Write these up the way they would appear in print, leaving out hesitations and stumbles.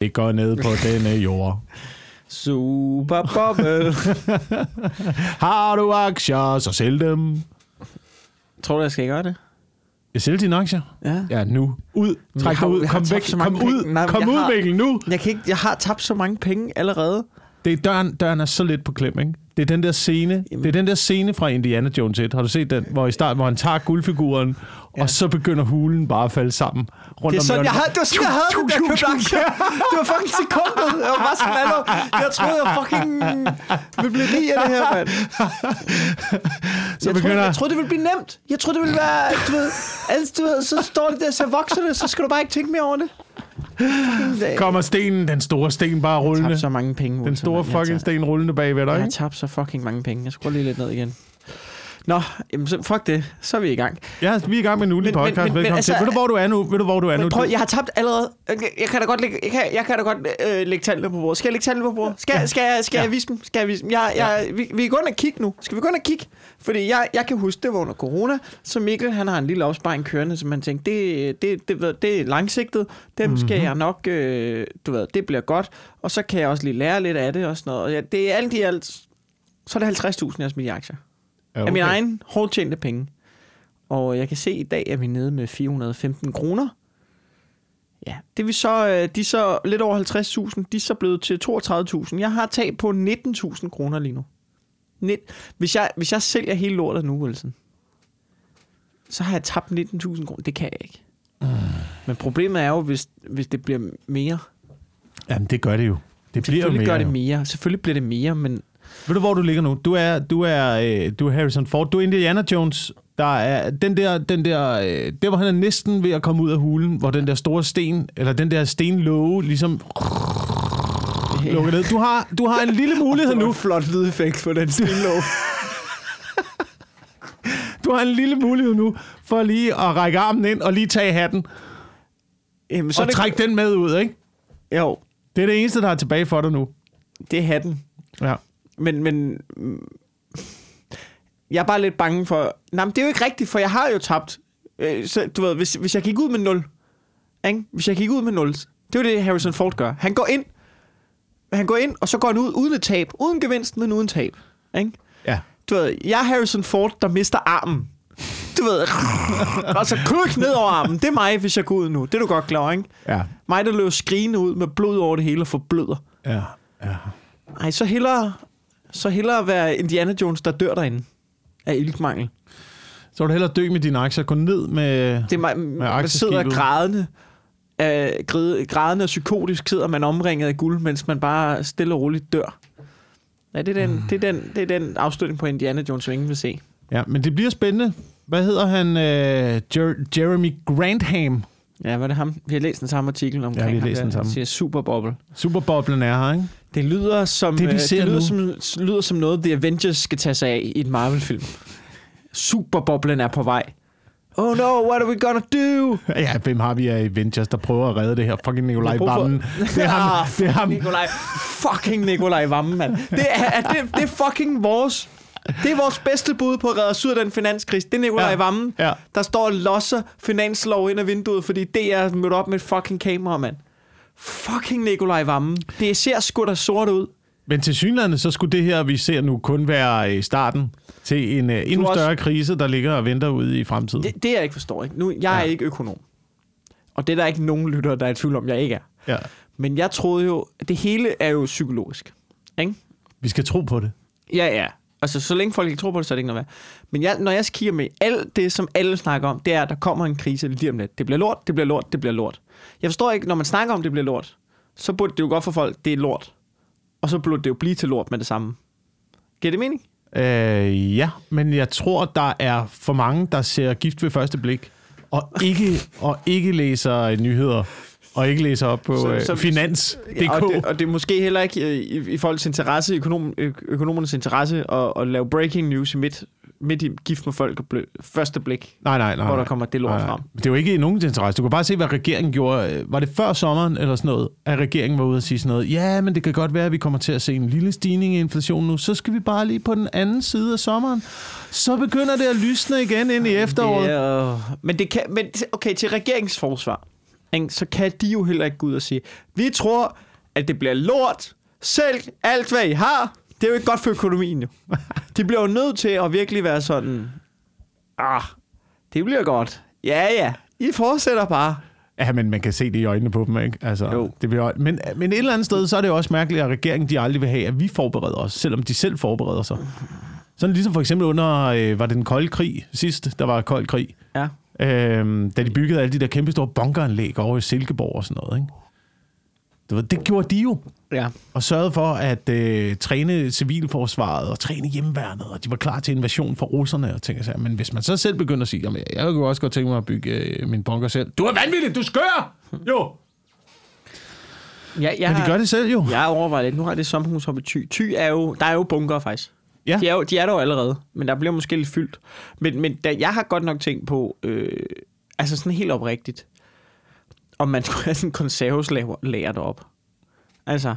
Det går ned på denne jord. Superbommel. Har du aktier, så sælg dem. Tror du, jeg skal gøre det? Jeg sælger dine aktier? Ja. Ja, nu. Ud. Træk har, ud. Kom væk. Kom ud. Nej, kom ud, Mikkel, nu. Jeg kan ikke, jeg har tabt så mange penge allerede. Det er døren er så lidt på klem, ikke? Det er den der scene. Jamen. Det er den der scene fra Indiana Jones 1. Har du set den, hvor i starten, hvor han tager guldfiguren, ja, og så begynder hulen bare at falde sammen rundt om sådan, jeg havde det, det var fucking sekundet. Jeg var bare sådan, jeg troede, jeg fucking ville blive rig af det her, mand. Jeg troede, det ville blive nemt. Jeg troede, det ville være, du ved, altså, så står det der, så vokser det, så skal du bare ikke tænke mere over det. Kommer stenen, den store sten bare rullende. Jeg tabte så mange penge. Den store fucking sten rullende bagved dig. Jeg tabte så fucking mange penge. Jeg skruer lige lidt ned igen. Nå, jamen, fuck det. Så er vi i gang. Ja, vi er i gang med en ugenlig podcast. Men, altså, ved du, hvor du er nu? Prøv, jeg har tabt allerede. Jeg kan da godt lægge tallene på bordet. Skal jeg lægge tallene på bordet? Skal jeg vise dem? Vi er gået og kigge nu. Skal vi gå og kigge? Fordi jeg kan huske, det var under corona. Så Mikkel, han har en lille opsparing kørende, som han tænkte, det er langsigtet. Dem skal jeg nok, det bliver godt. Og så kan jeg også lige lære lidt af det og sådan noget. Og det er alt i alt, så er det 50.000, jeg har smidt i aktier. Okay. Af min egen hårdt tjente penge. Og jeg kan se, i dag er vi nede med 415 kroner. Ja, det vil så, de så lidt over 50.000, de er så blevet til 32.000. Jeg har tag på 19.000 kroner lige nu. Hvis jeg sælger hele lortet nu, Wilson, så har jeg tabt 19.000 kroner. Det kan jeg ikke. Men problemet er jo, hvis det bliver mere. Jamen, det gør det jo. Det bliver jo mere. Selvfølgelig bliver det mere, men... Ved du, hvor du ligger nu? Du er Harrison Ford. Du er Indiana Jones. Der er den der, hvor han er næsten ved at komme ud af hulen, hvor den der store sten, eller den der stenlåge, ligesom... lukker ned. Du har en lille mulighed nu. Flot lydeffekt for den stenlåge. Du har en lille mulighed nu, for lige at række armen ind, og lige tage hatten. Jamen, så og trække den med ud, ikke? Jo. Det er det eneste, der er tilbage for dig nu. Det er hatten. Ja. Men jeg er bare lidt bange for... Nej, men det er jo ikke rigtigt, for jeg har jo tabt. Så, du ved, hvis jeg gik ud med 0, ikke? Hvis jeg gik ud med 0, det er jo det, Harrison Ford gør. Han går ind, og så går han ud uden et tab. Uden gevinst, men uden tab. Ikke? Ja. Du ved, jeg er Harrison Ford, der mister armen. Du ved, og så køk ned over armen. Det er mig, hvis jeg går ud nu. Det er du godt klar, ikke? Ja. Mig, der løber skrigende ud med blod over det hele og forbløder. Ja, ja. Ej, så hellere at være Indiana Jones, der dør derinde af iltmangel. Så vil du hellere dø med dine aktier, gå ned med med aktieskibet. Man sidder grædende og psykotisk, sidder man omringet af guld, mens man bare stille og roligt dør. Ja, det er den afslutning på Indiana Jones, som ingen vil se. Ja, men det bliver spændende. Hvad hedder han? Jeremy Grantham. Ja, var det ham? Vi har læst den samme artikel omkring ham. Han siger Superbubble. Superbubblen er her, ikke? Det lyder som det lyder som noget, The Avengers skal tage sig af i et Marvel-film. Superboblen er på vej. Oh no, what are we gonna do? Ja, hvem har vi af Avengers, der prøver at redde det her? Fucking Nikolaj Vammen. Det er ham. Nikolaj. Fucking Nikolaj Vammen, mand. Det er fucking vores... Det er vores bedste bud på at redde os ud af den finanskrise. Det er Nikolaj Vammen, der står og losser finanslov ind ad vinduet, fordi det er mødt op med et fucking kamera, mand. Fucking Nikolaj Vammen. Det ser sgu da sort ud. Men til synligheden, så skulle det her, vi ser nu, kun være i starten til en endnu større krise, der ligger og venter ude i fremtiden. Det jeg ikke forstår. Ikke? Nu, jeg er ikke økonom. Og det er der ikke nogen lyttere, der er i tvivl om, jeg ikke er. Ja. Men jeg troede jo, at det hele er jo psykologisk. Ikke? Vi skal tro på det. Ja. Altså, så længe folk ikke tror på det, så er det ikke noget værd. Men når jeg kigger med alt det, som alle snakker om, det er, at der kommer en krise lige om lidt. Det bliver lort. Jeg forstår ikke, når man snakker om, det bliver lort, så burde det jo godt for folk, det er lort. Og så burde det jo blive til lort med det samme. Giver det mening? Ja, men jeg tror, der er for mange, der ser Gift ved første blik, og ikke læser nyheder. Og ikke læser op på finans.dk. Ja, og det er måske heller ikke i folks interesse, økonomernes interesse, at lave breaking news midt i Gift med folk første blik. Nej. Hvor der kommer det lort frem. Det er jo ikke i nogens interesse. Du kan bare se, hvad regeringen gjorde. Var det før sommeren eller sådan noget, at regeringen var ude og sige sådan noget? Ja, men det kan godt være, at vi kommer til at se en lille stigning i inflationen nu. Så skal vi bare lige på den anden side af sommeren. Så begynder det at lysne igen ind i efteråret. Men til regeringsforsvar. så kan de jo heller ikke gå ud og sige, vi tror, at det bliver lort, sælg alt, hvad I har. Det er jo ikke godt for økonomien. De bliver jo nødt til at virkelig være sådan, det bliver godt. Ja, ja, I fortsætter bare. Ja, men man kan se det i øjnene på dem, ikke? Altså, det bliver, men et eller andet sted, så er det jo også mærkeligt, at regeringen de aldrig vil have, at vi forbereder os, selvom de selv forbereder sig. Sådan ligesom for eksempel under, var det den kolde krig sidst, der var kold krig. Ja. Da de byggede alle de der kæmpe store bunkeranlæg over i Silkeborg og sådan noget, ikke? Det gjorde de jo. Ja. Og sørgede for at træne civilforsvaret og træne hjemmeværnet, og de var klar til invasion fra russerne og tænker sig, men hvis man så selv begynder at sige, jamen jeg kunne også godt tænke mig at bygge min bunker selv. Du er vanvittig, du skør! Jo! Ja, men de gør det selv jo. Jeg overvejer lidt. Nu har det sommerhus oppe i Thy. Thy er jo, der er jo bunker faktisk. Ja. De er der jo allerede, men der bliver måske lidt fyldt. Men jeg har godt nok tænkt på, altså sådan helt oprigtigt, om man skulle have sådan en konserveslager deroppe. Altså,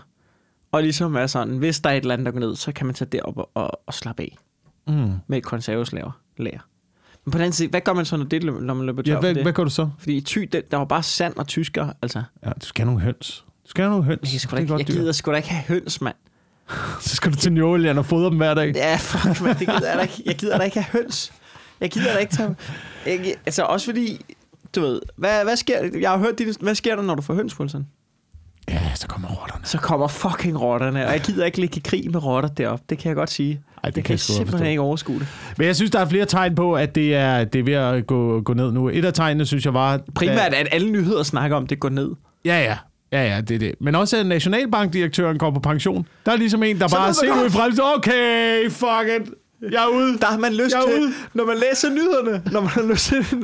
og ligesom er sådan, hvis der er et eller andet, der går ned, så kan man tage derop og slappe af med et konserveslager. Men på den anden side, hvad gør man så, når man løber tør for det? Hvad gør du så? Fordi i Thy, der var bare sand og tyskere, altså. Ja, du skal have nogle høns. Jeg gider sgu da ikke have høns, mand. Så skal du til Nordjylland og fodre dem hver dag. Ja, fuck, man, det gider jeg da ikke. Jeg gider da ikke have høns. Jeg gider da ikke tage... altså, også fordi... Du ved, hvad sker... Jeg har hørt dit... Hvad sker der, når du får høns, Wilson? Ja, så kommer rotterne. Så kommer fucking rotterne. Og jeg gider ikke ligge i krig med rotter deroppe. Det kan jeg godt sige. Ej, det kan jeg simpelthen ikke overskue det. Men jeg synes, der er flere tegn på, at det er ved at gå ned nu. Et af tegnene, synes jeg, var... Primært, at alle nyheder snakker om, det går ned. Ja. Ja, det er det. Men også at Nationalbankdirektøren går på pension. Der er ligesom en, der så bare ser ud i fremtiden. Okay, fuck it. Jeg er ude. Der har man lyst til, når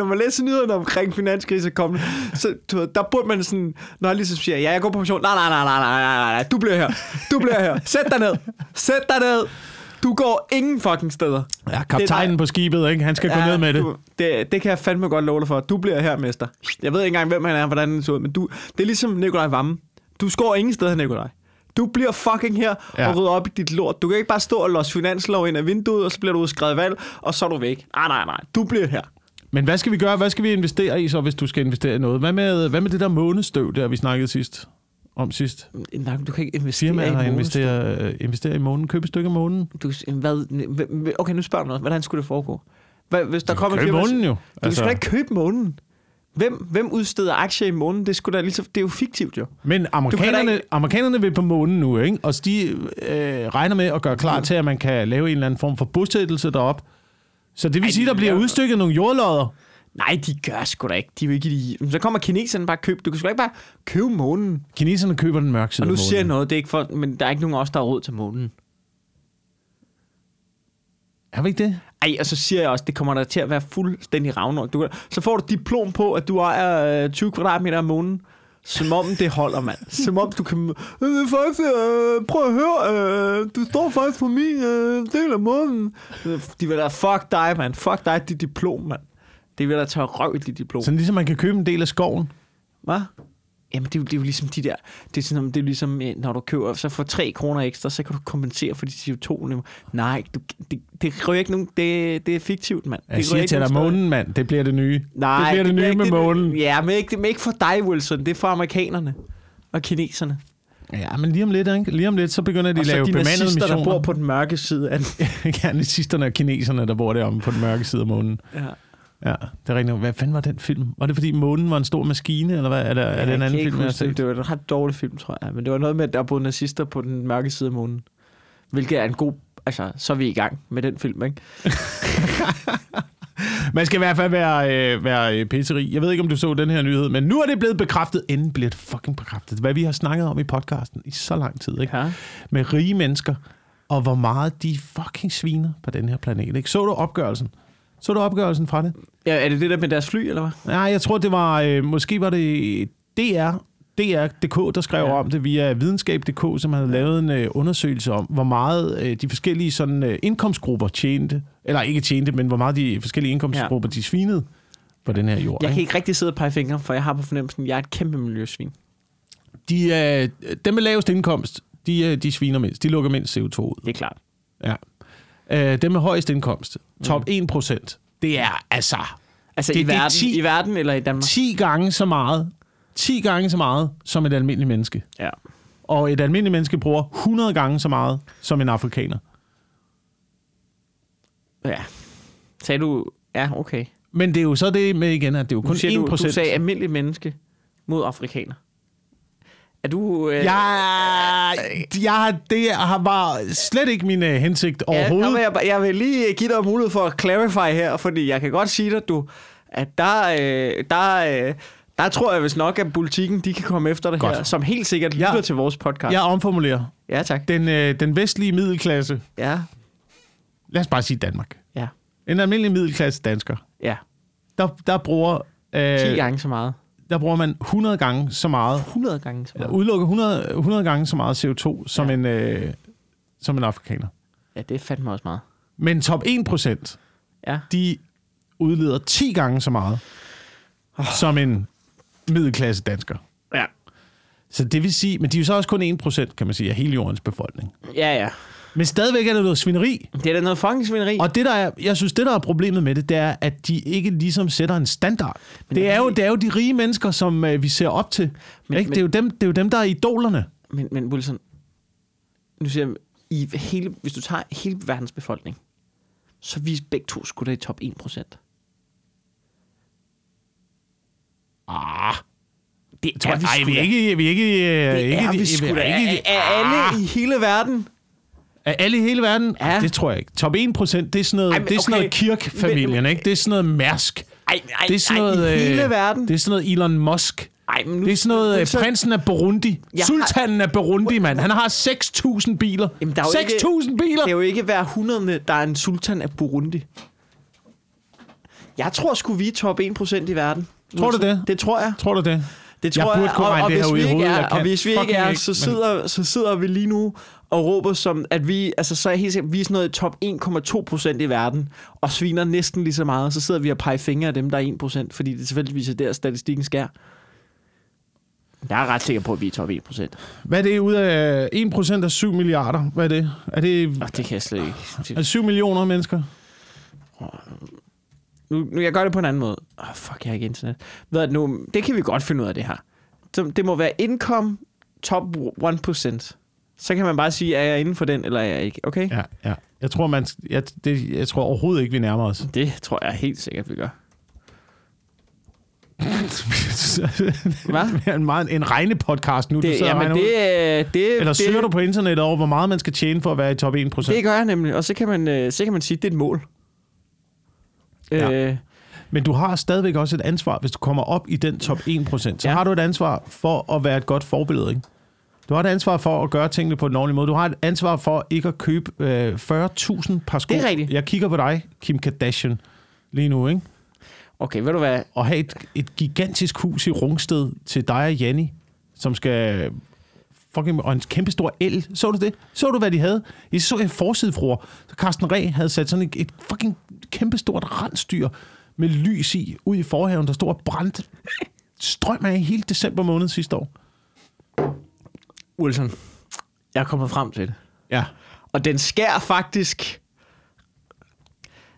man læser nyhederne, omkring finanskrise kommende, så der burde man sådan, når jeg ligesom siger, ja, jeg går på pension. Nej, du bliver her. Sæt dig ned. Du går ingen fucking steder. Ja, kaptajnen på skibet, ikke? Han skal gå ned med det. Det kan jeg fandme godt love dig for. Du bliver her, mester. Jeg ved ikke engang, hvem han er, hvordan han ser ud, men det er ligesom Nikolaj Vammen. Du skår ingen steder, Nikolaj. Du bliver fucking her og rydder op i dit lort. Du kan ikke bare stå og losse finanslov ind af vinduet, og så bliver du udskrevet valg, og så er du væk. Nej. Du bliver her. Men hvad skal vi gøre? Hvad skal vi investere i så, hvis du skal investere i noget? Hvad med det der månestøv, der vi snakkede sidst? Nej, du kan ikke investere investere i månen, købe et stykke af månen. Okay, nu spørger du noget. Hvordan skulle det foregå? Hvis der kommer købe månen jo. Du skal ikke købe månen. Hvem udsteder aktier i månen? Det er jo fiktivt jo. Men amerikanerne vil på månen nu, ikke? Og de regner med at gøre klar til, at man kan lave en eller anden form for bosættelse derop. Så det vil sige, der bliver udstykket nogle jordlodder. Nej, de gør sgu da ikke. De vil ikke Så kommer kineserne bare købe. Du kan sgu ikke bare købe månen. Kineserne køber den mørke side af månen. Og nu siger jeg noget, det er ikke for, men der er ikke nogen af os, der har råd til månen. Er vi ikke det? Ej, og så siger jeg også, det kommer der til at være fuldstændig ravnord. Så får du diplom på, at du ejer 20 kvadratmeter af månen. Som om det holder, mand. Som om du kan... prøv at høre, du står faktisk på min del af månen. De vil da, fuck dig, mand. Fuck dig, dit diplom, mand. Det vil da tage røv i dit diplom. Sådan ligesom man kan købe en del af skoven. Hvad? Jamen det er jo ligesom de der... Det er ligesom, når du køber, så får 3 kroner ekstra, så kan du kompensere for de CO2-niveau. Nej, det rører ikke nogen... Det er fiktivt, mand. Jeg siger til dig, månen, mand. Det bliver det nye. Nej, det bliver det nye med månen. Ja, men ikke for dig, Wilson. Det er for amerikanerne og kineserne. Ja, men lige om lidt, ikke? Lige om lidt, så begynder de at lave bemandede missioner. Og så de nazister, der bor på den mørke side af den. Ja, nazisterne og kineserne, der bor deromme på den mørke side af månen. Ja. Ja, det er rigtigt. Hvad fanden var den film? Var det fordi månen var en stor maskine, eller hvad? Eller, er det en anden film, jeg har set? Det var en ret dårlig film, tror jeg. Men det var noget med, at der boede nazister på den mørke side af månen. Hvilket er en god... Altså, så er vi i gang med den film, ikke? Man skal i hvert fald være pisseri. Jeg ved ikke, om du så den her nyhed, men nu er det blevet bekræftet. Endelig bliver det fucking bekræftet. Hvad vi har snakket om i podcasten i så lang tid, ikke? Ja. Med rige mennesker, og hvor meget de fucking sviner på den her planet, ikke? Så du opgørelsen? Så du opgørelsen fra det? Ja, er det det der med deres fly, eller hvad? Nej, jeg tror, det var... måske var det DR.dk, der skrev om det via videnskab.dk, som havde lavet en undersøgelse om, hvor meget de forskellige sådan, indkomstgrupper tjente. Eller ikke tjente, men hvor meget de forskellige indkomstgrupper, de svinede på den her jord. Jeg kan ikke rigtig sidde og pege fingre, for jeg har på fornemmelsen, at jeg er et kæmpe miljøsvin. Dem med lavest indkomst, de sviner mindst. De lukker mindst CO2 ud. Det er klart. Ja. Dem med højeste indkomst, top 1%, det er altså i verden eller i Danmark? 10 gange så meget, 10 gange så meget som et almindeligt menneske. Ja. Og et almindeligt menneske bruger 100 gange så meget som en afrikaner. Ja. Sagde du... Ja, okay. Men det er jo så det med igen, at det er jo kun 1%. Du sagde almindeligt menneske mod afrikaner. Er du... det var slet ikke min hensigt overhovedet. Ja, jeg vil lige give dig mulighed for at clarify her, fordi jeg kan godt sige dig, der tror jeg vist nok, at politikken de kan komme efter det godt. Her, som helt sikkert lytter til vores podcast. Jeg omformulerer. Ja, tak. Den vestlige middelklasse. Ja. Lad os bare sige Danmark. Ja. En almindelig middelklasse dansker. Ja. Der bruger... 10 gange så meget. Der bruger man 100 gange så meget. 100 gange så meget? Udelukker 100 gange så meget CO2 som, som en afrikaner. Ja, det er fandme også meget. Men top 1%, de udleder 10 gange så meget som en middelklasse dansker. Ja. Så det vil sige... Men de er jo så også kun 1%, kan man sige, af hele jordens befolkning. Ja, ja. Men stadigvæk er det noget svineri. Det er da noget fucking svineri. Og det, der er, jeg synes, det der er problemet med det, det er, at de ikke ligesom sætter en standard. Det er jo de rige mennesker, som vi ser op til. Det er jo dem, der er idolerne. Men Wilson, nu siger jeg, hvis du tager hele verdens befolkning, så vi begge to skulle da i top 1%. Det er vi sgu da. Vi er ikke. Alle i hele verden... Af alle i hele verden? Ja. Det tror jeg ikke. Top 1%, det er sådan noget, det er sådan noget Kirk-familien, ikke? Det er sådan noget Mærsk. Det er sådan noget, i hele verden. Det er sådan noget Elon Musk. Det er sådan noget prinsen af Burundi. Sultanen af Burundi, mand. Han har 6.000 biler. 6.000 biler! Det er jo ikke hver 100, der er en sultan af Burundi. Jeg tror sgu, vi er top 1% i verden. Tror du det? Det tror jeg. Tror du det? Det tror jeg, og hvis vi ikke er, så sidder vi lige nu og råber som, at vi, altså så er helt sikkert, vi er sådan noget top 1,2% i verden, og sviner næsten lige så meget, så sidder vi og peger fingre af dem, der er 1%, fordi det selvfølgelig er der, statistikken skær. Jeg er ret sikker på, at vi er top 1%. Hvad er det ud af 1% af 7 milliarder? Hvad er det? Det kan jeg slet ikke. Er det 7 millioner mennesker? Nu jeg gør det på en anden måde. Fuck, jeg har ikke internet. Det kan vi godt finde ud af det her. Det må være income top 1%. Så kan man bare sige, er jeg inden for den, eller er jeg ikke? Okay? Ja, ja. Jeg tror overhovedet ikke, vi nærmer os. Det tror jeg helt sikkert, vi gør. Hvad? En regnepodcast nu, eller søger du på internettet over, hvor meget man skal tjene for at være i top 1%? Det gør jeg nemlig, og så kan man sige, at det er et mål. Ja. Men du har stadigvæk også et ansvar, hvis du kommer op i den top 1%. Så har du et ansvar for at være et godt forbillede, ikke? Du har et ansvar for at gøre tingene på den ordentlige måde. Du har et ansvar for ikke at købe 40.000 par sko. Det er rigtigt. Jeg kigger på dig, Kim Kardashian, lige nu, ikke? Okay, ved du hvad? Og have et gigantisk hus i Rungsted til dig og Janni, som skal... og en kæmpe stor el. Så du det? Så du, hvad de havde? Jeg så en forsidefruer. Så Carsten Reh havde sat sådan et fucking kæmpe stort randstyr med lys i, ud i forhaven, der stod og brændte strøm af hele december måned sidste år. Wilson, jeg er kommet frem til det. Ja. Og den skær faktisk...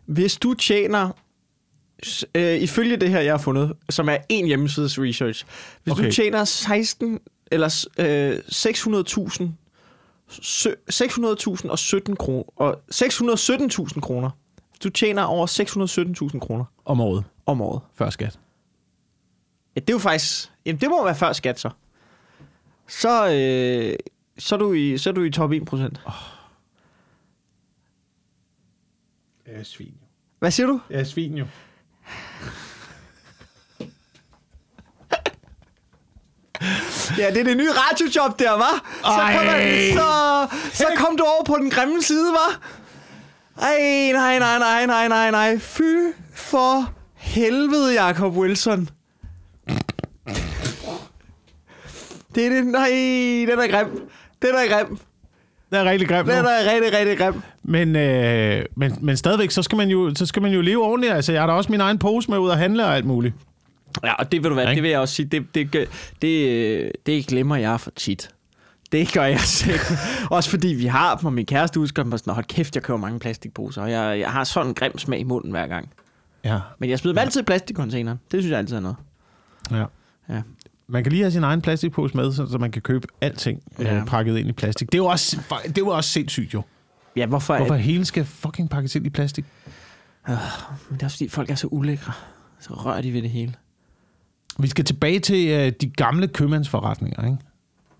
Hvis du tjener... ifølge det her, jeg har fundet, som er en hjemmesides research. Hvis du tjener 617.000 kroner. Du tjener over 617.000 kroner. Om året. Om året. Før skat. Ja, det er jo faktisk... Jamen, det må være før skat, så. Så er du i top 1%. Oh. Jeg er svin. Hvad siger du? Jeg er svin, jo. Ja, det er det nye radiojob der, hva'? Så kom du over på den grimme side, hva'? Ej, nej. Fy for helvede, Jacob Wilson. Det er det... Nej, den er grim. Den er rigtig grim nu. Den er rigtig grim. Men stadigvæk, så skal man jo leve ordentligt. Altså, jeg har da også min egen pose med ud at handle og alt muligt. Ja, og det vil du være. Det vil jeg også sige. Det glemmer jeg for tit. Det gør jeg selv. Også fordi vi har dem, og min kæreste husker mig sådan, hold kæft, jeg køber mange plastikposer, og jeg har sådan en grim smag i munden hver gang. Ja. Men jeg smider dem altid i plastikcontaineren. Det synes jeg altid er noget. Ja. Man kan lige have sin egen plastikpose med, så man kan købe alting pakket ind i plastik. Det er jo også, sindssygt jo. Ja, hvorfor hele skal fucking pakkes ind i plastik? Men det er også fordi folk er så ulækre. Så rører de ved det hele. Vi skal tilbage til de gamle købmandsforretninger, ikke?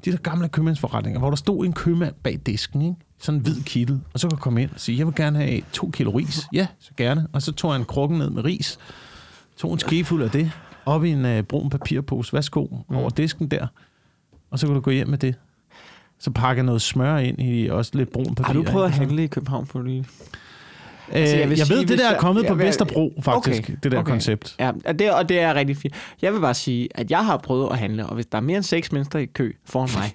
De der gamle købmandsforretninger, hvor der stod en købmand bag disken, ikke? Sådan en hvid kittel. Og så kunne komme ind og sige, jeg vil gerne have 2 kilo ris. Ja, så gerne. Og så tog han krukken ned med ris. Tog en skefuld af det. Op i en brun papirpose. Værsgo over disken der. Og så kunne du gå hjem med det. Så pakke noget smør ind i også lidt brun papir. Har du prøvet at handle i København på det? Altså, jeg ved, det der er kommet på Vesterbro, faktisk, okay, det der koncept. Ja, og det er rigtig fint. Jeg vil bare sige, at jeg har prøvet at handle, og hvis der er mere end 6 mennesker i kø foran mig,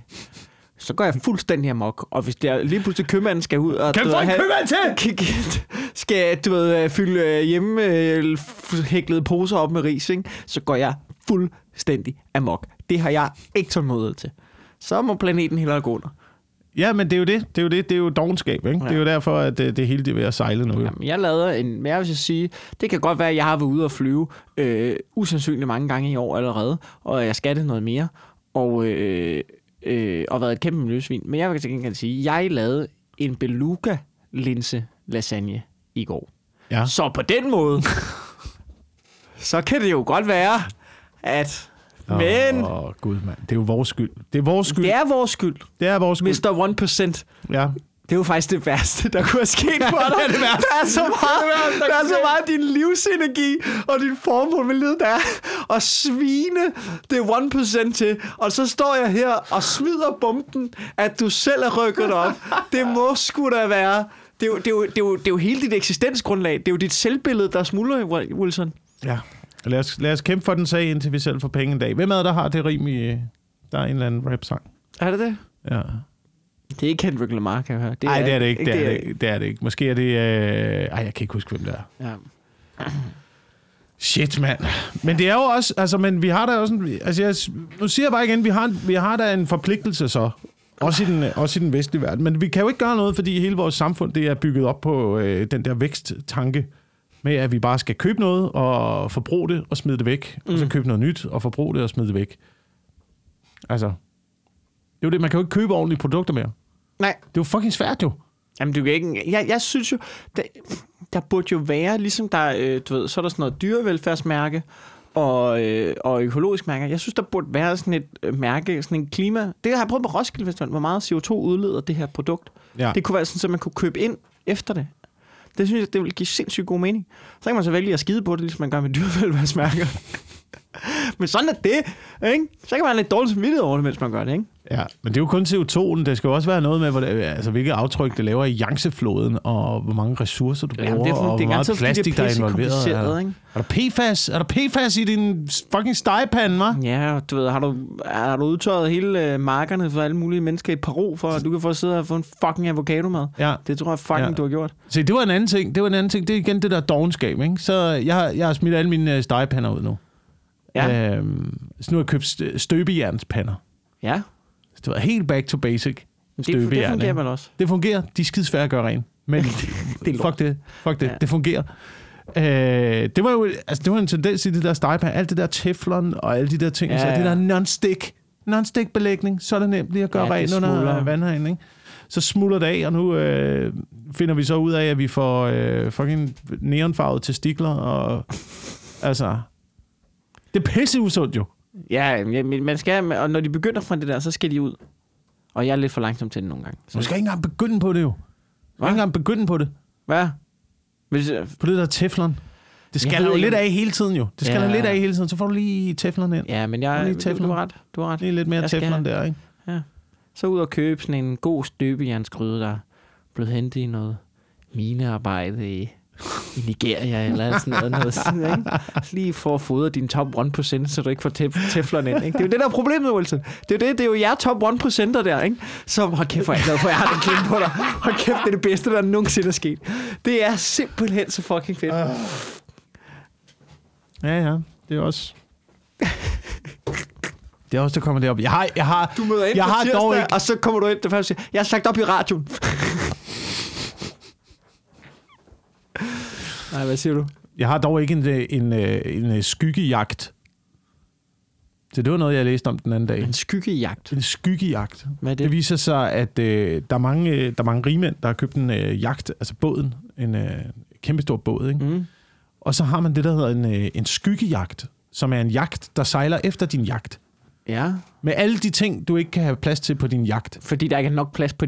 så går jeg fuldstændig amok. Og hvis der lige pludselig købmanden skal ud og... Kan du få en købmand til? Skal du fylde hjemmehæklede poser op med ris, ikke? Så går jeg fuldstændig amok. Det har jeg ikke tålmodighed til. Så må planeten hellere gå under. Ja, men det er jo dovenskab, ikke? Ja. Det er jo derfor, at det hele det er ved at sejle nu. Jamen, jeg lader en mere, hvis jeg siger, det kan godt være, at jeg har været ude at flyve usandsynligt mange gange i år allerede, og jeg skal det noget mere, og været et kæmpe miljøsvin. Men jeg kan til gengæld sige, at jeg lavede en beluga-linse lasagne i går. Ja. Så på den måde, så kan det jo godt være, at... Men... Åh, Gud, mand. Det er jo vores skyld. Det er vores skyld. Mr. 1%. Ja. Det er jo faktisk det værste, der kunne have sket for dig. Ja, det er der er så meget, af din livsenergi og din formål med livet, der er at svine det 1% til. Og så står jeg her og smider bomben, at du selv er rykket op. Det må sgu da være. Det er jo hele dit eksistensgrundlag. Det er jo dit selvbillede, der smuldrer, Wilson. Ja. Lad os kæmpe for den sag, indtil vi selv får penge en dag. Hvem er der har det rim i... Der er en eller anden rap-sang. Er det det? Ja. Det er ikke Kendrick Lamar, kan jeg høre. Nej, det er det ikke. Det er det ikke. Måske er det... Ej, jeg kan ikke huske, hvem det er. Ja. Shit, mand. Men det er jo også... Altså, men vi har da også... nu siger jeg bare igen, vi har da en forpligtelse så. Også i den vestlige verden. Men vi kan jo ikke gøre noget, fordi hele vores samfund, det er bygget op på den der væksttanke. Med, at vi bare skal købe noget, og forbruge det, og smide det væk. Og så købe noget nyt, og forbruge det, og smide det væk. Altså. Det er jo det, man kan jo ikke købe ordentlige produkter mere. Nej. Det er jo fucking svært jo. Jamen, du kan ikke... Jeg synes jo, der burde jo være, ligesom der, du ved, så er der sådan noget dyrevelfærdsmærke, og økologisk mærke. Jeg synes, der burde være sådan et mærke, sådan en klima... Det har jeg prøvet på Roskilde, hvor meget CO2 udleder det her produkt. Ja. Det kunne være sådan, at man kunne købe ind efter det. Det synes jeg, det vil give sindssygt god mening. Så kan man så vælge at skide på det, ligesom man gør med dyrevelfærdsmærker. Men sådan er det, ikke? Så kan man have lidt dårligt samvittighed over det, mens man gør det, ikke? Ja, men det er jo kun CO2'en. Det skal også være noget med, hvilket aftryk det laver i Yangtze-floden, og hvor mange ressourcer du bruger, og hvor meget plastik, der er involveret. Ikke? Er der PFAS? Er der PFAS i din fucking stegepande, hva'? Ja, du ved, har du udtørret hele markerne for alle mulige mennesker i Peru, for at du kan få at sidde og få en fucking avocadomad? Ja. Det tror jeg fucking, du har gjort. Se, det var en anden ting. Det er igen det der dovenskab, ikke? Så jeg har smidt alle mine stegepander ud nu. Ja. Så nu har jeg købt støbejernspander. Ja. Så det var helt back to basic støbejern. Det fungerer vel også? Det fungerer. De er skidesvære at gøre rent. Men fuck det. Ja. Det fungerer. Det var jo en tendens i det der stegepander. Alt det der teflon og alle de der ting. Ja, så det der non-stick belægning. Så er det nemt lige at gøre rent under vandhænden, ikke? Så smuldrer det af, og nu finder vi så ud af, at vi får fucking neonfarvede testikler. Og altså... Det er pisseusundt jo. Ja, man skal, og når de begynder fra det der, så skal de ud. Og jeg er lidt for langsom til det nogle gange. Så. Man skal ikke engang begynde på det jo. Hvad? Ikke engang begynde på det. Hvad? På det der teflon. Det skal jo lidt af hele tiden jo. Det skal lidt af hele tiden, så får du lige teflon ind. Ja, men du har ret. Lige lidt mere teflon der, ikke? Ja. Så ud og købe sådan en god støbejernsgryde, der er blevet hentet i noget minearbejde i Nigeria eller sådan noget. Lige for at fodre din top 1%, så du ikke får teflon ind. Ikke? Det er jo det, der er problemet, Wilson. Det er jo jer top 1%'er der, ikke? Som, hold kæft, hvor jeg er glad for, jeg har den klem på dig. Hold kæft, det er det bedste, der nogensinde er sket. Det er simpelthen så fucking fedt. Ja, det er også... Det er også, der kommer derop. Jeg har, du møder ind på tirsdag, og så kommer du ind der først og siger, jeg har sagt op i radioen. Nej, hvad siger du? Jeg har dog ikke en skyggejagt. Så det var noget, jeg læste om den anden dag. En skyggejagt. En skyggejagt. Hvad er det? Det viser sig, at der er mange rigmænd, der har købt en jagt, altså båden, en kæmpestor båd, ikke? Mm. Og så har man det, der hedder en skyggejagt, som er en jagt, der sejler efter din jagt. Ja. Med alle de ting, du ikke kan have plads til på din jagt. Fordi der ikke er nok plads på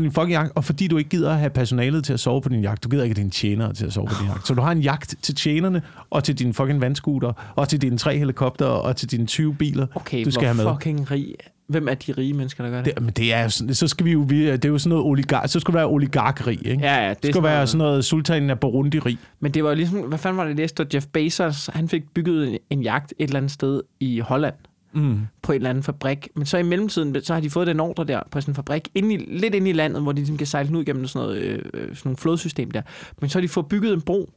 din fucking jagt, og fordi du ikke gider at have personalet til at sove på din jagt. Du gider ikke at have dine tjenere til at sove på din jagt. Så du har en jagt til tjenerne, og til dine fucking vandskuter, og til dine 3 helikoptere, og til dine 20 biler, okay, du skal have med. Okay, hvor fucking rig. Hvem er de rige mennesker, der gør det? Men det er sådan, det er jo sådan noget oligark. Så skulle det være oligarkrig, ikke? Ja, det skulle være sådan noget sultanen af Burundi-rig. Men det var ligesom, hvad fanden var det næste? Jeff Bezos, han fik bygget en jagt et eller andet sted i Holland. Mm. På en eller anden fabrik. Men så i mellemtiden, så har de fået den ordre der på sådan en fabrik, lidt inde i landet, hvor de ligesom kan sejle den ud gennem sådan noget, sådan nogle flodsystem der. Men så har de fået bygget en bro,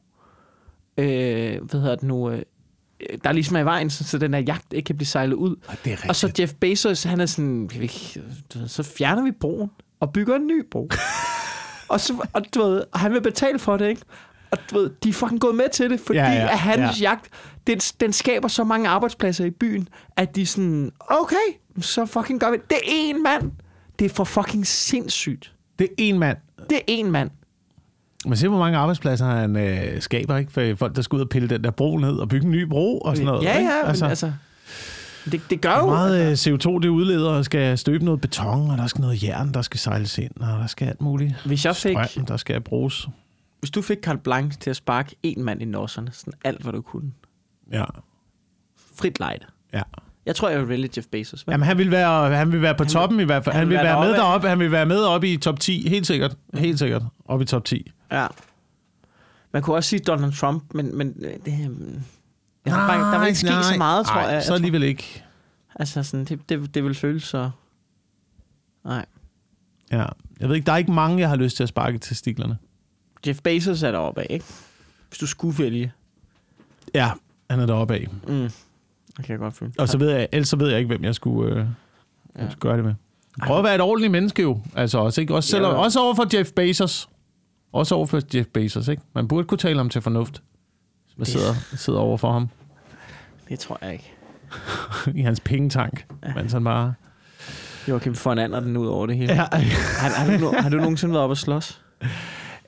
der er ligesom i vejen, så den her jagt ikke kan blive sejlet ud. Og så Jeff Bezos, han er sådan, så fjerner vi broen og bygger en ny bro. og han vil betale for det, ikke? Og du ved, de er fucking gået med til det, fordi at hans jagt, den skaber så mange arbejdspladser i byen, at de sådan, okay, så fucking gør vi det. Det er én mand. Det er for fucking sindssygt. Det er én mand. Man ser, hvor mange arbejdspladser han skaber, ikke? For folk, der skal ud og pille den der bro ned og bygge en ny bro og sådan noget. Ja, ikke? Men altså... Det gør jo meget CO2, det udleder, og skal støbe noget beton, og der skal noget jern, der skal sejles ind, og der skal alt muligt. Strøm, der skal bruges. Hvis du fik Carl Blanc til at sparke én mand i nosserne, sådan alt, hvad du kunne. Ja. Frit lejde. Ja. Jeg tror, jeg vil vælge Jeff Bezos. Hvad? Jamen, han vil være på toppen i hvert fald. Han vil være med deroppe. Han vil være med oppe i top 10. Helt sikkert. Oppe i top 10. Ja. Man kunne også sige Donald Trump, men det... der vil ikke ske så meget, tror jeg. Så alligevel ikke. Altså, sådan, det vil føles så... Nej. Ja. Jeg ved ikke, der er ikke mange, jeg har lyst til at sparke til stiklerne. Jeff Bezos er deroppe af, ikke? Hvis du skulle vælge. Ja, han er deroppe af. Mm. Det kan jeg godt føle. Og så ved jeg, ellers så ved jeg ikke, hvem jeg skulle, gøre det med. Prøv at være et ordentligt menneske jo. Altså også, ikke? Også over for Jeff Bezos. Også over for Jeff Bezos, ikke? Man burde kunne tale ham til fornuft. Man sidder over for ham. Det tror jeg ikke. I hans pengetank. Mens han bare... Joachim von Ander den ud over det hele. Ja. Har du nogensinde været oppe at slås?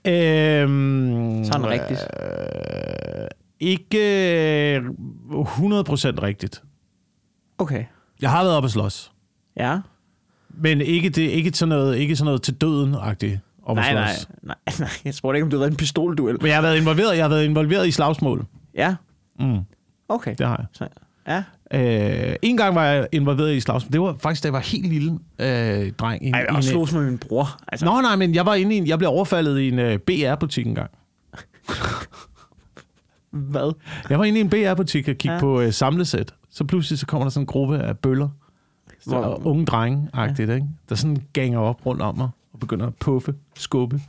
Sådan rigtigt. Ikke 100% rigtigt. Okay. Jeg har været oppe at slås. Ja. Men ikke sådan noget til døden-agtigt oppe at slås. Nej. Jeg spurgte ikke, om du har været i en pistolduel. Men jeg har været involveret. Jeg har været involveret i slagsmål. Ja. Mm. Okay. Det har jeg. Så, ja. En gang var jeg involveret i slagsmål. Det var faktisk, da jeg var helt lille dreng. Jeg slås med min bror. Altså. Nå, nej, men jeg blev overfaldet i en BR-butik engang. Hvad? Jeg var inde i en BR-butik og kiggede på samlesæt. Så pludselig så kommer der sådan en gruppe af bøller. Hvor unge drenge-agtigt, ikke? Der sådan ganger op rundt om mig og begynder at puffe, skubbe.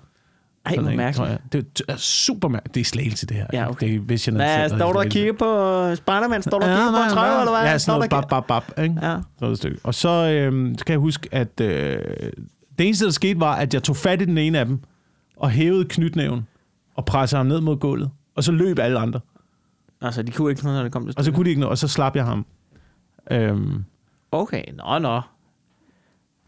Ej, hvor mærkeligt. Det er super mærkeligt. Det er Slagelse, det her. Ja, okay. Det er, hvis jeg står du og kigger på Spider-Man? Står du og kigger på 30, eller hvad? Ja, sådan noget bap, ikke? Ja. Sådan et stykke. Og så kan jeg huske, at det eneste, der skete, var, at jeg tog fat i den ene af dem, og hævede knytnæven, og pressede ham ned mod gulvet, og så løb alle andre. Altså, de kunne ikke noget, når det kom til. Og så kunne de ikke noget, og så slap jeg ham. Okay, nå.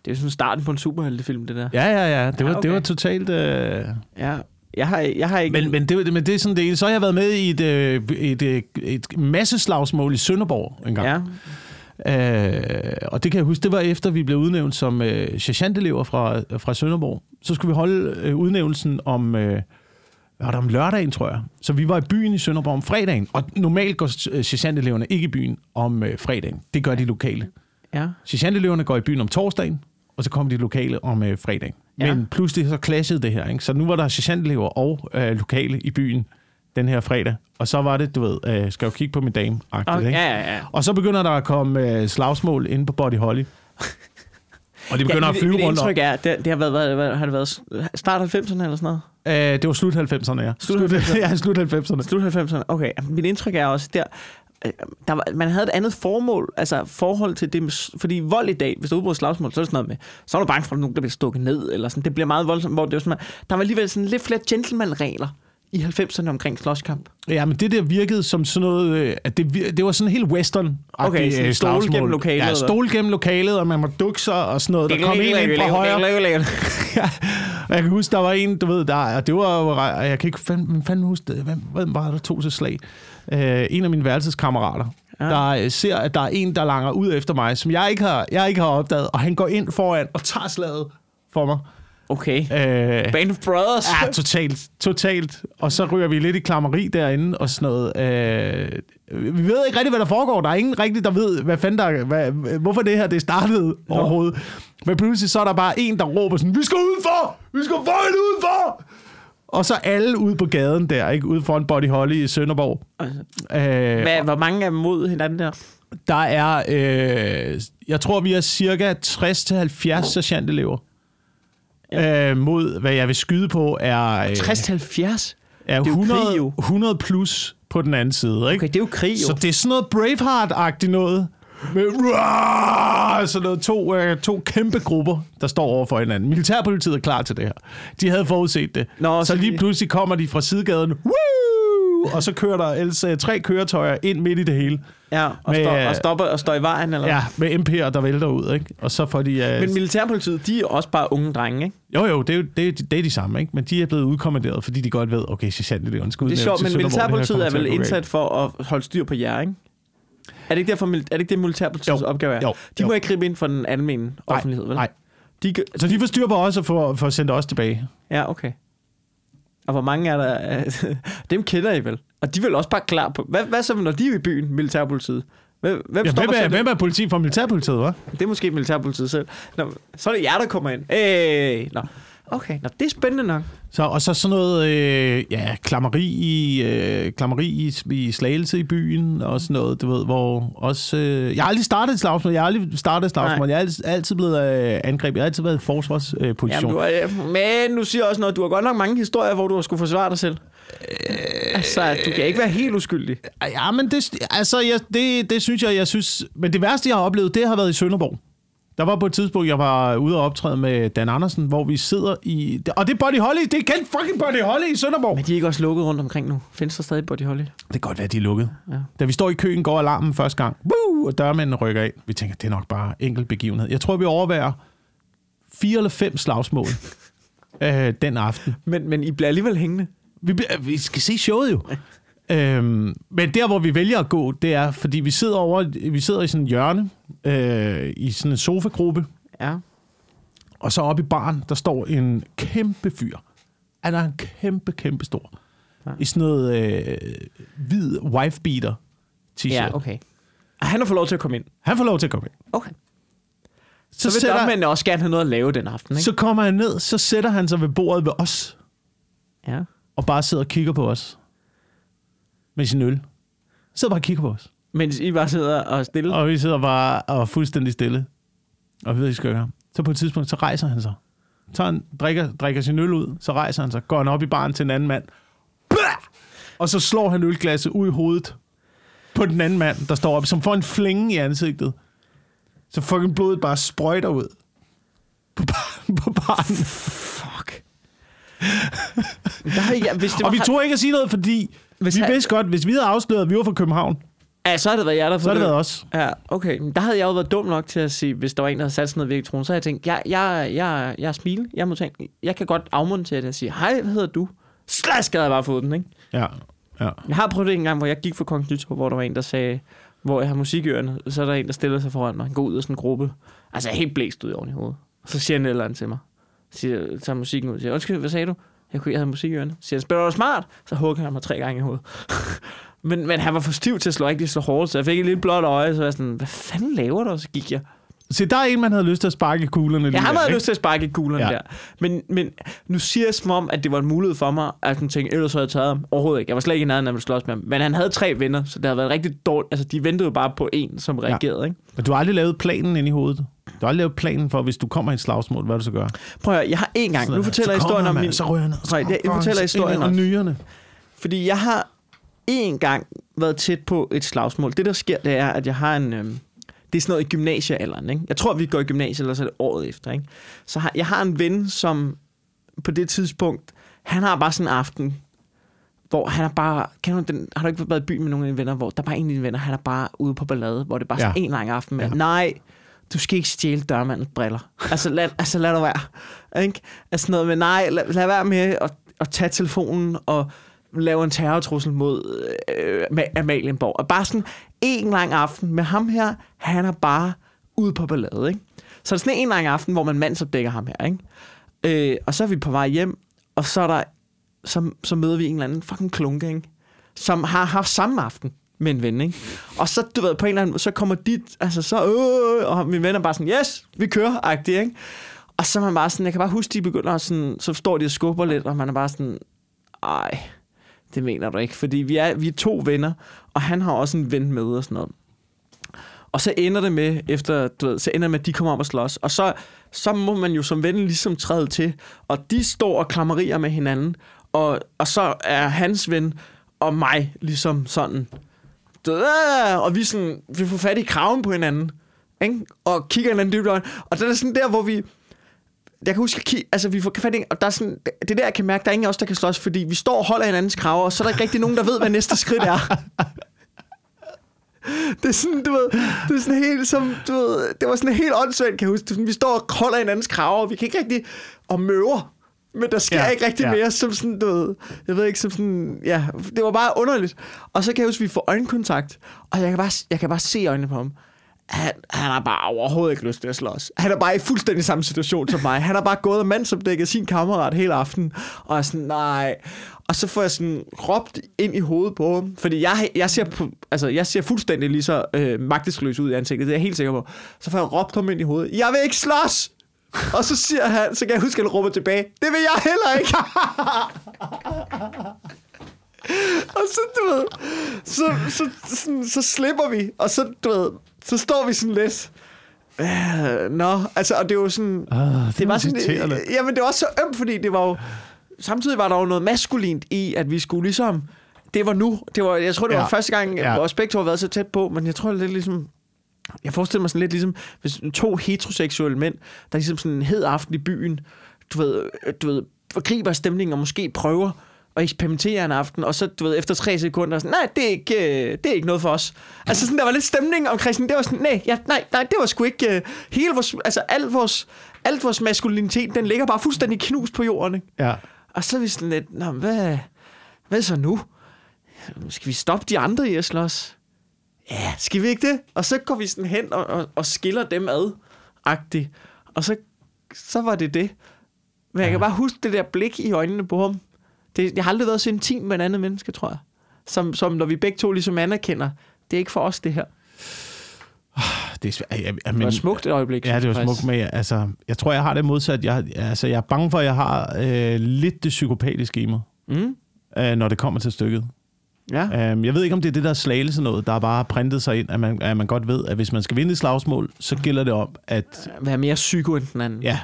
Det er sådan starten på en superheltefilm, det der. Ja. Det var totalt... Jeg har ikke... Men det er sådan det. Så har jeg været med i et masseslagsmål i Sønderborg engang. Ja. Og det kan jeg huske, det var efter, vi blev udnævnt som sergentelever fra Sønderborg. Så skulle vi holde udnævnelsen om... om lørdagen, tror jeg. Så vi var i byen i Sønderborg om fredagen. Og normalt går sergenteleverne ikke i byen om fredagen. Det gør de lokale. Ja. Sergenteleverne går i byen om torsdagen, og så kommer de lokale om fredagen. Ja. Men pludselig så clashede det her, ikke? Så nu var der sergentelever og lokale i byen den her fredag. Og så var det, du ved, skal jo kigge på min dame-agtigt, okay, ikke? Ja. Og så begynder der at komme slagsmål inde på Body Holly. Og de begynder at flyve rundt. Mit indtryk er, det har været start 90'erne eller sådan noget? Det var slut 90'erne, ja. Slut 90'erne, okay. Mit indtryk er også, man havde et andet formål, altså forhold til det, fordi vold i dag, hvis du udbryder slagsmål, så er det sådan noget med, så er du bange for, at nogen der bliver stukket ned, eller sådan. Det bliver meget voldsomt, hvor det var sådan, der var alligevel sådan lidt flere gentleman-regler i 90'erne omkring slåskamp. Ja, men det der virkede som sådan noget, at det var sådan helt western. Okay, sådan stole gennem lokalet. Ja, stole gennem lokalet, og man må dukke sig og sådan noget. Der kom en ind fra højre. Og jeg kan huske, der var en, du ved, der, og det var, jeg kan ikke fandme huske, hvem var der tog til slag? En af mine værelseskammerater, der ser, at der er en, der langer ud efter mig, som jeg ikke har opdaget, og han går ind foran og tager slaget for mig. Okay. Band of Brothers. Ja, totalt. Og så ryger vi lidt i klammeri derinde og sådan noget. Vi ved ikke rigtig, hvad der foregår. Der er ingen rigtig, der ved, hvad fanden der, hvorfor det her det startede overhovedet. Men pludselig så er der bare en, der råber sådan, vi skal udenfor! Og så alle ude på gaden der, ikke? Ude foran Buddy Holly i Sønderborg. Altså, hvor mange er mod hinanden der? Der er, jeg tror, vi er cirka 60-70 sergeantelever. Ja. Mod, hvad jeg vil skyde på, er 60-70? Er 100 plus på den anden side, ikke? Okay, det er jo krig, jo. Så det er sådan noget Braveheart-agtigt noget. Med sådan noget to kæmpe grupper, der står over for hinanden. Militærpolitiet er klar til det her. De havde forudset det. Nå, så lige pludselig kommer de fra sidegaden. Og så kører der ellers tre køretøjer ind midt i det hele. Ja, og står i vejen, eller? Ja, med MP'er, der vælter ud, ikke? Og så får de... Men militærpolitiet, de er også bare unge drenge, ikke? Jo, det er de samme, ikke? Men de er blevet udkommanderet, fordi de godt ved, okay, sergeanteleven skal ud. Det er sjovt, men militærpolitiet er vel indsat for at holde styr på jer, ikke? Er det ikke det militærpolitiets opgave er? Jo, de må ikke gribe ind for den almene offentlighed, vel? Nej. Så de får styr på os og får sendt os tilbage. Ja, okay. Og hvor mange er der? Dem kender I vel? Og de er vel også bare klar på... Hvad så, når de er i byen, militærpolitiet? Hvem er politi fra militærpolitiet, hva'? Det er måske militærpolitiet selv. Nå, så er det jer, der kommer ind. Okay, nå, det er spændende nok. Og så sådan noget klammeri i Slagelse i byen og sådan noget, du ved, hvor også... jeg har aldrig startet slagsmål, jeg er altid blevet angrebet, jeg har altid været i forsvarsposition. Men du siger også noget, du har godt nok mange historier, hvor du har skulle forsvare dig selv. Altså, du kan ikke være helt uskyldig. Ja, men det synes jeg, men det værste, jeg har oplevet, det har været i Sønderborg. Der var på et tidspunkt, jeg var ude og optræde med Dan Andersen, hvor vi sidder i... Og det er Buddy Holly! Det er kendt fucking Buddy Holly i Sønderborg! Men de er ikke også lukket rundt omkring nu? Findes der stadig Buddy Holly? Det kan godt være, de er lukket. Ja. Da vi står i køen, går alarmen første gang. Og dørmændene rykker af. Vi tænker, det er nok bare enkelt begivenhed. Jeg tror, vi overværer 4 eller 5 slagsmål den aften. Men I bliver alligevel hængende. Vi skal se showet jo. Men der, hvor vi vælger at gå, det er, fordi vi sidder i sådan en hjørne, i sådan en sofagruppe, ja. Og så oppe i baren, der står en kæmpe fyr. Han er en kæmpe stor. Ja. I sådan noget hvid wifebeater t-shirt. Ja, okay. Og han har fået lov til at komme ind? Han får lov til at komme ind. Okay. Så vil dørmændene også gerne have noget at lave den aften, ikke? Så kommer han ned, så sætter han sig ved bordet ved os. Ja. Og bare sidder og kigger på os. Med sin øl. Sidder bare og kigger på os. Mens I bare sidder og stille? Og vi sidder bare og fuldstændig stille. Og vi ved, I skal gøre. Så på et tidspunkt, så rejser han sig. Så han drikker sin øl ud, så rejser han sig. Går han op i baren til en anden mand. Og så slår han ølglasset ud i hovedet på den anden mand, der står oppe, som får en flænge i ansigtet. Så fucking blodet bare sprøjter ud på baren. Fuck. Og vi tog ikke at sige noget, fordi... vidste godt, hvis vi havde afsløret, at vi var fra København... Ja, så havde det været jer, der... Så havde det været os. Ja, okay. Men der havde jeg jo været dum nok til at sige, hvis der var en, der havde sat sådan noget ved elektronen, så havde jeg tænkt, jeg smiler, jeg må tænke, jeg kan godt afmontere det og sige, hej, hvad hedder du? Slask havde jeg bare fået den, ikke? Ja. Jeg har prøvet det en gang, hvor jeg gik for Kongens Nytorv, hvor der var en, der sagde, hvor jeg har musikørende, så er der en, der stiller sig foran mig, han går ud af sådan en gruppe. Altså, helt blæst ud oven i hovedet. Og så siger han et eller andet til mig. Så tager musikken ud og siger, undskyld, hvad sagde du? Jeg havde musikørende. Så siger han, spiller du smart? Så hugger han mig 3 gange i hovedet. men han var for stiv til at slå, rigtig så hårdt, så jeg fik et lille blåt øje, så var jeg sådan, hvad fanden laver du? Og så gik jeg. Så der er en, man havde lyst til at sparke kuglerne lige. Jeg havde lyst til at sparke kuglerne der. Men nu siger jeg som om, at det var en mulighed for mig, at sådan tænkte, ellers havde jeg taget ham. Overhovedet ikke. Jeg var slet ikke i nærheden, at jeg ville slås med ham. Men han havde 3 venner, så det havde været rigtig dårligt. Altså, de ventede jo bare på en, som reagerede, ikke? Men du har aldrig lavet planen ind i hovedet? Du har aldrig lavet planen for, hvis du kommer i et slagsmål, hvad du så gør? Prøv at høre, jeg har én gang. Nu fortæller jeg historien om min... Så ryger jeg ned. Jeg fortæller historien om nyrerne. Fordi jeg har én gang været tæt på et slagsmål. Det, der sker, det er, at jeg har en... det er sådan noget i gymnasiealderen, ikke? Jeg tror, vi går i gymnasiet, eller så er det året efter, ikke? Så jeg har en ven, som på det tidspunkt... Han har bare sådan en aften, hvor han er bare, kender du den, har du ikke været i byen med nogle af dine venner, hvor der bare en af dine venner, han er bare ude på ballade, hvor det bare er en lang aften med, nej, du skal ikke stjæle dørmandens briller. Altså lad det være. Ikke? Altså noget med, nej, lad være med at tage telefonen og lave en terrortrussel mod Amalienborg. Og bare sådan en lang aften med ham her, han er bare ude på ballade, ikke? Så det er sådan en lang aften, hvor man mandsopdækker ham her, ikke? Og så er vi på vej hjem, og så er der så møder vi en eller anden fucking klunke, ikke? Som har haft samme aften med en ven, ikke? Og så, du ved, på en eller anden måde, så kommer dit, altså så, og min ven er bare sådan, yes, vi kører, agtig, ikke? Og så er man bare sådan, jeg kan bare huske, de begynder at sådan, så står de og skubber lidt, og man er bare sådan, ej, det mener du ikke, fordi vi er to venner, og han har også en ven med, og sådan noget. Og så ender det med, efter, du ved, så ender det med, at de kommer op og slås. Og så må man jo som ven ligesom træde til, og de står og klammerier med hinanden, og så er hans ven og mig ligesom sådan, og vi sådan, vi får fat i kraven på hinanden, ikke? Og kigger hinanden dybt i øjnene. Og det er sådan der, hvor vi, jeg kan huske, altså vi får fat i, og der er sådan, det er der, jeg kan mærke, der er ingen af os, der kan slås, fordi vi står og holder hinandens kraver, og så er der ikke rigtig nogen, der ved, hvad næste skridt er. Det er sådan, du ved, det er sådan helt som, du ved, det var sådan helt åndssvagt, kan jeg huske. Vi står og holder hinandens kraver, og vi kan ikke rigtig, og møver, men der sker ikke rigtig mere, som sådan, du ved, jeg ved ikke, som sådan, ja, det var bare underligt. Og så kan jeg huske, vi får øjenkontakt, og jeg kan bare se øjnene på ham. Han har bare overhovedet ikke lyst til at slås. Han er bare i fuldstændig samme situation som mig. Han har bare gået og mandsopdækket sin kammerat hele aftenen, og sådan, nej. Og så får jeg sådan råbt ind i hovedet på ham, fordi jeg ser fuldstændig lige så magtesløs ud i ansigtet, det er jeg helt sikker på. Så får jeg råbt ham ind i hovedet, jeg vil ikke slås! Og så siger han, så kan jeg huske, at han råber tilbage, det vil jeg heller ikke! Og så, du ved, så slipper vi, og så, du ved, så står vi sådan lidt. Nå, altså, og det er jo sådan... det var sådan... Jamen, det var også så ømt, fordi det var jo... Samtidig var der jo noget maskulint i, at vi skulle ligesom... Det var nu. Det var, jeg tror, det var første gang, vores spektrum har været så tæt på, men jeg tror, det er ligesom... Jeg forestiller mig sådan lidt ligesom, hvis to heteroseksuelle mænd, der ligesom sådan en hed aften i byen, du ved, forgriber stemningen og måske prøver at eksperimentere en aften, og så, du ved, efter 3 sekunder, sådan, nej, det er ikke noget for os. Altså, sådan, der var lidt stemning omkring sådan, det var sådan, nej, det var sgu ikke hele vores, altså, alt vores maskulinitet, den ligger bare fuldstændig knust på jorden, ikke? Ja. Og så er vi sådan lidt, nå, hvad så nu? Skal vi stoppe de andre i at slås? Ja, skal vi ikke det? Og så går vi sådan hen og skiller dem ad-agtigt. Og så var det det. Men jeg kan bare huske det der blik i øjnene på ham. Jeg har aldrig været så intim med en anden menneske, tror jeg. Som når vi begge to ligesom anerkender, det er ikke for os, det her. Det er svært. Det var smukt et øjeblik. Ja, det var smukt, men altså, jeg tror, jeg har det modsat. Jeg er bange for, at jeg har lidt det psykopatiske i mig, når det kommer til stykket. Ja. Jeg ved ikke, om det er det der slagelse noget, der bare printet sig ind, at man godt ved, at hvis man skal vinde et slagsmål, så gælder det om at... Være mere psyko end den anden. Ja,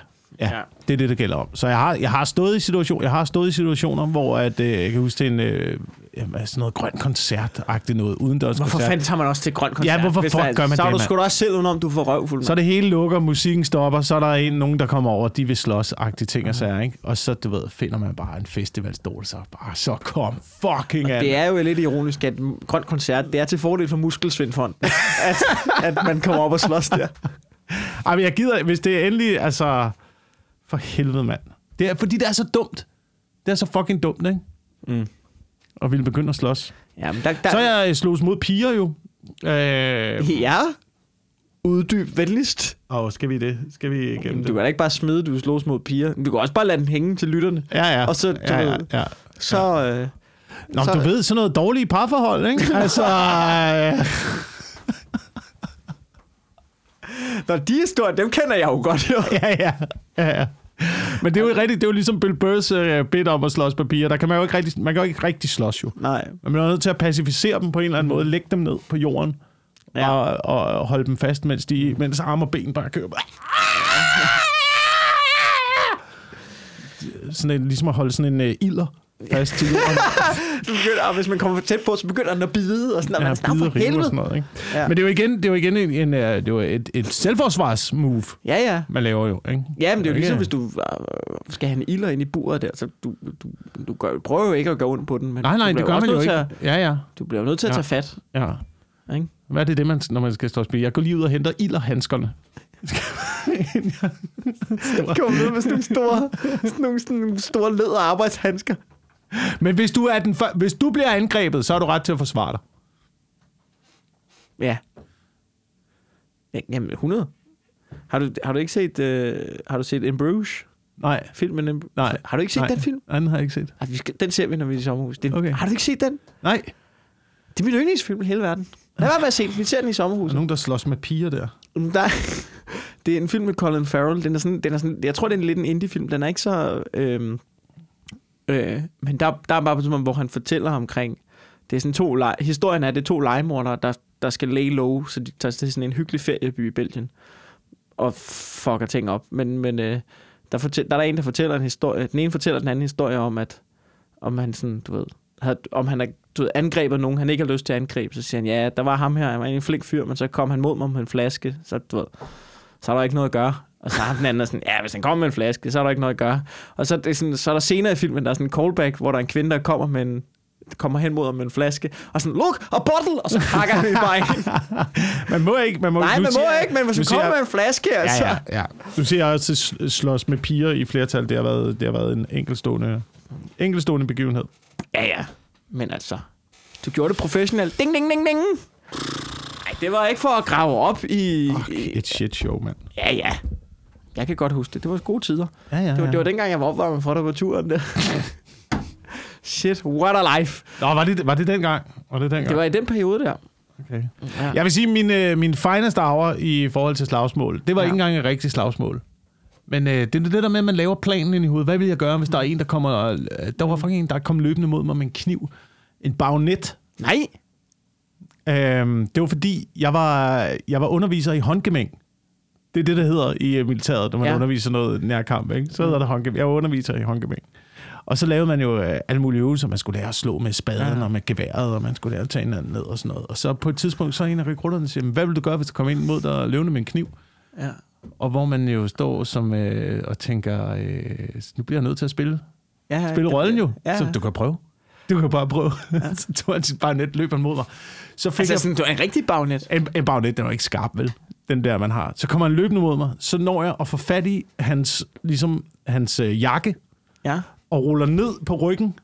det er det, der gælder om. Så jeg har stået i situationer, hvor at, jeg kan huske til en sådan noget grøn koncert-agtigt noget, udendørs koncert. Hvorfor fanden tager man også til grøn koncert? Ja, hvorfor fuck gør man det, så er du sgu da også selv udenom, du får røvfuld. Så det hele lukker, musikken stopper, så er der nogen, der kommer over, de vil slås-agtige ting og sager, ikke? Og så, du ved, finder man bare en festivalstol, så bare, så kom fucking an. Det er jo lidt ironisk, at grøn koncert, det er til fordel for Muskelsvindfond, at man kommer op og slås der. Ej, men jeg gider, hvis det er endelig, altså... For helvede, mand. Det er, fordi det er så dumt. Det er så fucking dumt, ikke? Og ville begynde at slås. Ja, men der... Så jeg slås mod piger jo. Ja. Uddyb venligst. Skal vi det? Skal vi igennem det? Du kan da ikke bare smide, du slås mod piger. Du kan også bare lade den hænge til lytterne. Ja. Og så... Ja. Så... Nå, så... du ved, sådan noget dårlige parforhold, ikke? Altså... Når de er store, dem kender jeg jo godt, jo. Ja. Men det er jo rigtigt, det er jo ligesom Bill Burrs bid om at slås papirer. Der kan man jo ikke rigtig, slås jo. Nej. Man er nødt til at pacificere dem på en eller anden måde, lægge dem ned på jorden og holde dem fast, mens arme og ben bare kører. Sådan en, ligesom at holde sådan en ilder fast til jorden. Og hvis man kommer for tæt på, så begynder den at bide, og sådan, man snakker for helvede. Og sådan noget, ikke? Ja. Men det er jo igen det er et selvforsvarsmove, man laver jo. Ikke? Ja, men det er jo ligesom, hvis du skal have en ilder ind i buret der, så du du prøver jo ikke at gå ondt på den, men nej, det gør man jo ikke. At, du bliver nødt til at tage fat. Ja. Ikke? Hvad er det, man, når man skal stå og spille? Jeg går lige ud og henter ild og handskerne. Kom ud med sådan nogle store led- og arbejdshandsker. Men hvis du, hvis du bliver angrebet, så har du ret til at forsvare dig. Ja. Jamen, 100. Har du ikke set, har du set In Bruges? Nej. Filmen In Bruges? Nej. Har du ikke set den film? Nej, den har jeg ikke set. Den ser vi, når vi er i sommerhus. Okay. Har du ikke set den? Nej. Det er min yndlingsfilm i hele verden. Lad være med at se den. Vi ser den i sommerhuset. Er nogen, der slås med piger der? Det er en film med Colin Farrell. Den er sådan, jeg tror, det er lidt en indie-film. Den er ikke så... men der er bare sådan, hvor han fortæller omkring... Det er sådan historien er, det er to legemordere, der skal lay low, så de tager til sådan en hyggelig ferieby i Belgien og fucker ting op. Men der er en, der fortæller en historie... Den ene fortæller den anden historie om, at... Om han sådan, du ved... om han angreber nogen, han ikke har lyst til at angribe, så siger han, ja, der var ham her, han var en flink fyr, men så kom han mod mig med en flaske, så er der ikke noget at gøre. Og så har den anden sådan, ja, hvis han kommer med en flaske, så er der ikke noget at gøre. Og så er, det sådan, så er der senere i filmen, der er sådan en callback, hvor der er en kvinde, der kommer hen mod ham med en flaske, og sådan, look, a bottle, og så hakker han i bare. Man må ikke, men hvis du kommer med en flaske, altså. Ja. Du ser også slås med piger i flertal, det har været en enkeltstående begivenhed. Ja, men altså, du gjorde det professionelt. Ding, ding, ding, ding. Nej, det var ikke for at grave op i... et shit show, mand. Ja. Jeg kan godt huske det. Det var gode tider. Ja. Det var dengang, jeg var opvarmet for dig på turen. Der. Shit, what a life. Nå, var det dengang? Det var i den periode der. Okay. Ja. Jeg vil sige, min fineste hour i forhold til slagsmål, det var ikke engang et rigtigt slagsmål. Men det er det der med, at man laver planen ind i hovedet. Hvad vil jeg gøre, hvis der er en, der kommer... Der var faktisk en, der kom løbende mod mig med en kniv. En bagnet. Nej! Det var fordi, jeg var underviser i håndgemæng. Det er det, der hedder i militæret, når man underviser noget nærkamp. Ikke? Så hedder det håndgemæng. Jeg var underviser i håndgemæng. Og så lavede man jo alle mulige øvelser. Man skulle lære at slå med spaden og med geværet, og man skulle lære at tage hinanden ned og sådan noget. Og så på et tidspunkt, så er en af rekrutterne siger, hvad vil du gøre, hvis du kommer ind mod dig løbende med en kniv? Ja. Og hvor man jo står som, og tænker, nu bliver jeg nødt til at spille. Ja, spille rollen jo, så du kan prøve. Du kan bare prøve. Ja. Så tog han sit bagnet, løb han mod mig. Så fik altså sådan, du er en rigtig bagnet? En bagnet, den var ikke skarp, vel? Den der, man har. Så kommer han løbende mod mig, så når jeg at få fat i hans jakke, og ruller ned på ryggen,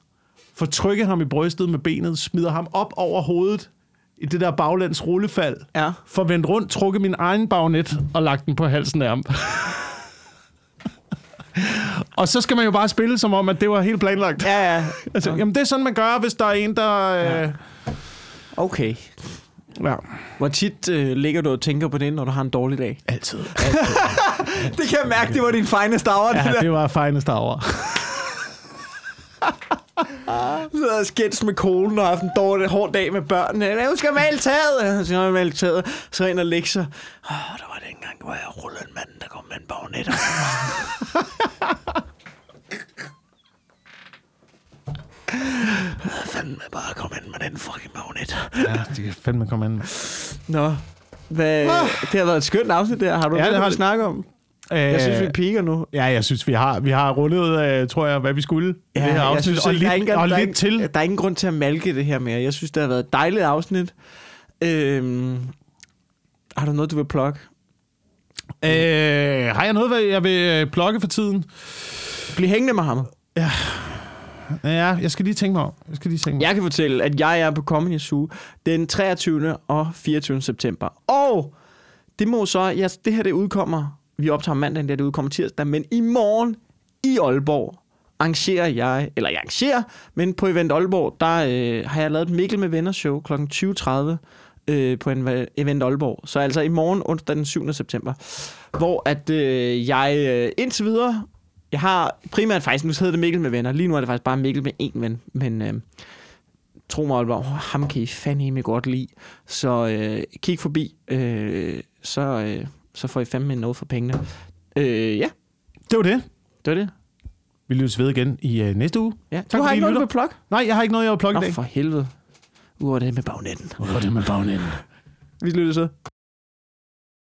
får trykket ham i brystet med benet, smider ham op over hovedet, i det der baglands rullefald, for at vende rundt, trukket min egen bagnet og lagt den på halsen af ham. Og så skal man jo bare spille, som om at det var helt planlagt. Ja. Altså, jamen, det er sådan, man gør, hvis der er en, der... Okay. Ja. Hvor tit ligger du og tænker på det, når du har en dårlig dag? Altid. Det kan jeg mærke, det var din finest hour. Ja, det var finest hour. Så havde skets med kolen og haft en dårlig, hård dag med børnene. Jeg husker male taget. Så jeg male taget. Så ind og lægge sig. Der var det engang, hvor jeg rullede en mand, der kom med en bagnet. Fanden bare kom ind med den fucking bagnet. Ja, de kan fandme komme ind med. Nå. Det har været et skønt afsnit der. Har du noget at snakke om? Jeg synes, vi piker nu. Ja, jeg synes, vi har rundet, tror jeg, hvad vi skulle. Ja, det her afsnit. Synes, og lidt til. Der er ingen grund til at malke det her mere. Jeg synes, det har været et dejligt afsnit. Har du noget, du vil plukke? Har jeg noget, jeg vil plukke for tiden? Bliv hængende med ham. Ja, jeg skal lige tænke mig om. Jeg kan fortælle, at jeg er på Comedy Zoo den 23. og 24. september. Og det må så... det her, det udkommer... Vi optager mandagen, det udkommer tirsdag, men i morgen i Aalborg arrangerer jeg, men på Event Aalborg, der har jeg lavet et Mikkel med venner show kl. 20.30 på Event Aalborg. Så altså i morgen, onsdag den 7. september, hvor at jeg indtil videre, jeg har primært faktisk, nu hedder det Mikkel med venner, lige nu er det faktisk bare Mikkel med én ven, men... tro mig, Aalborg, ham kan I fandme godt lide. Så kig forbi, så får I fandme noget for pengene. Det var det. Vi lyttes ved igen i næste uge. Ja. Tak, du har ikke noget, du vil plukke? Nej, jeg har ikke noget, jeg vil plukke i dag. Nå for helvede. Ude det med bagnetten. Vi lyttes ved.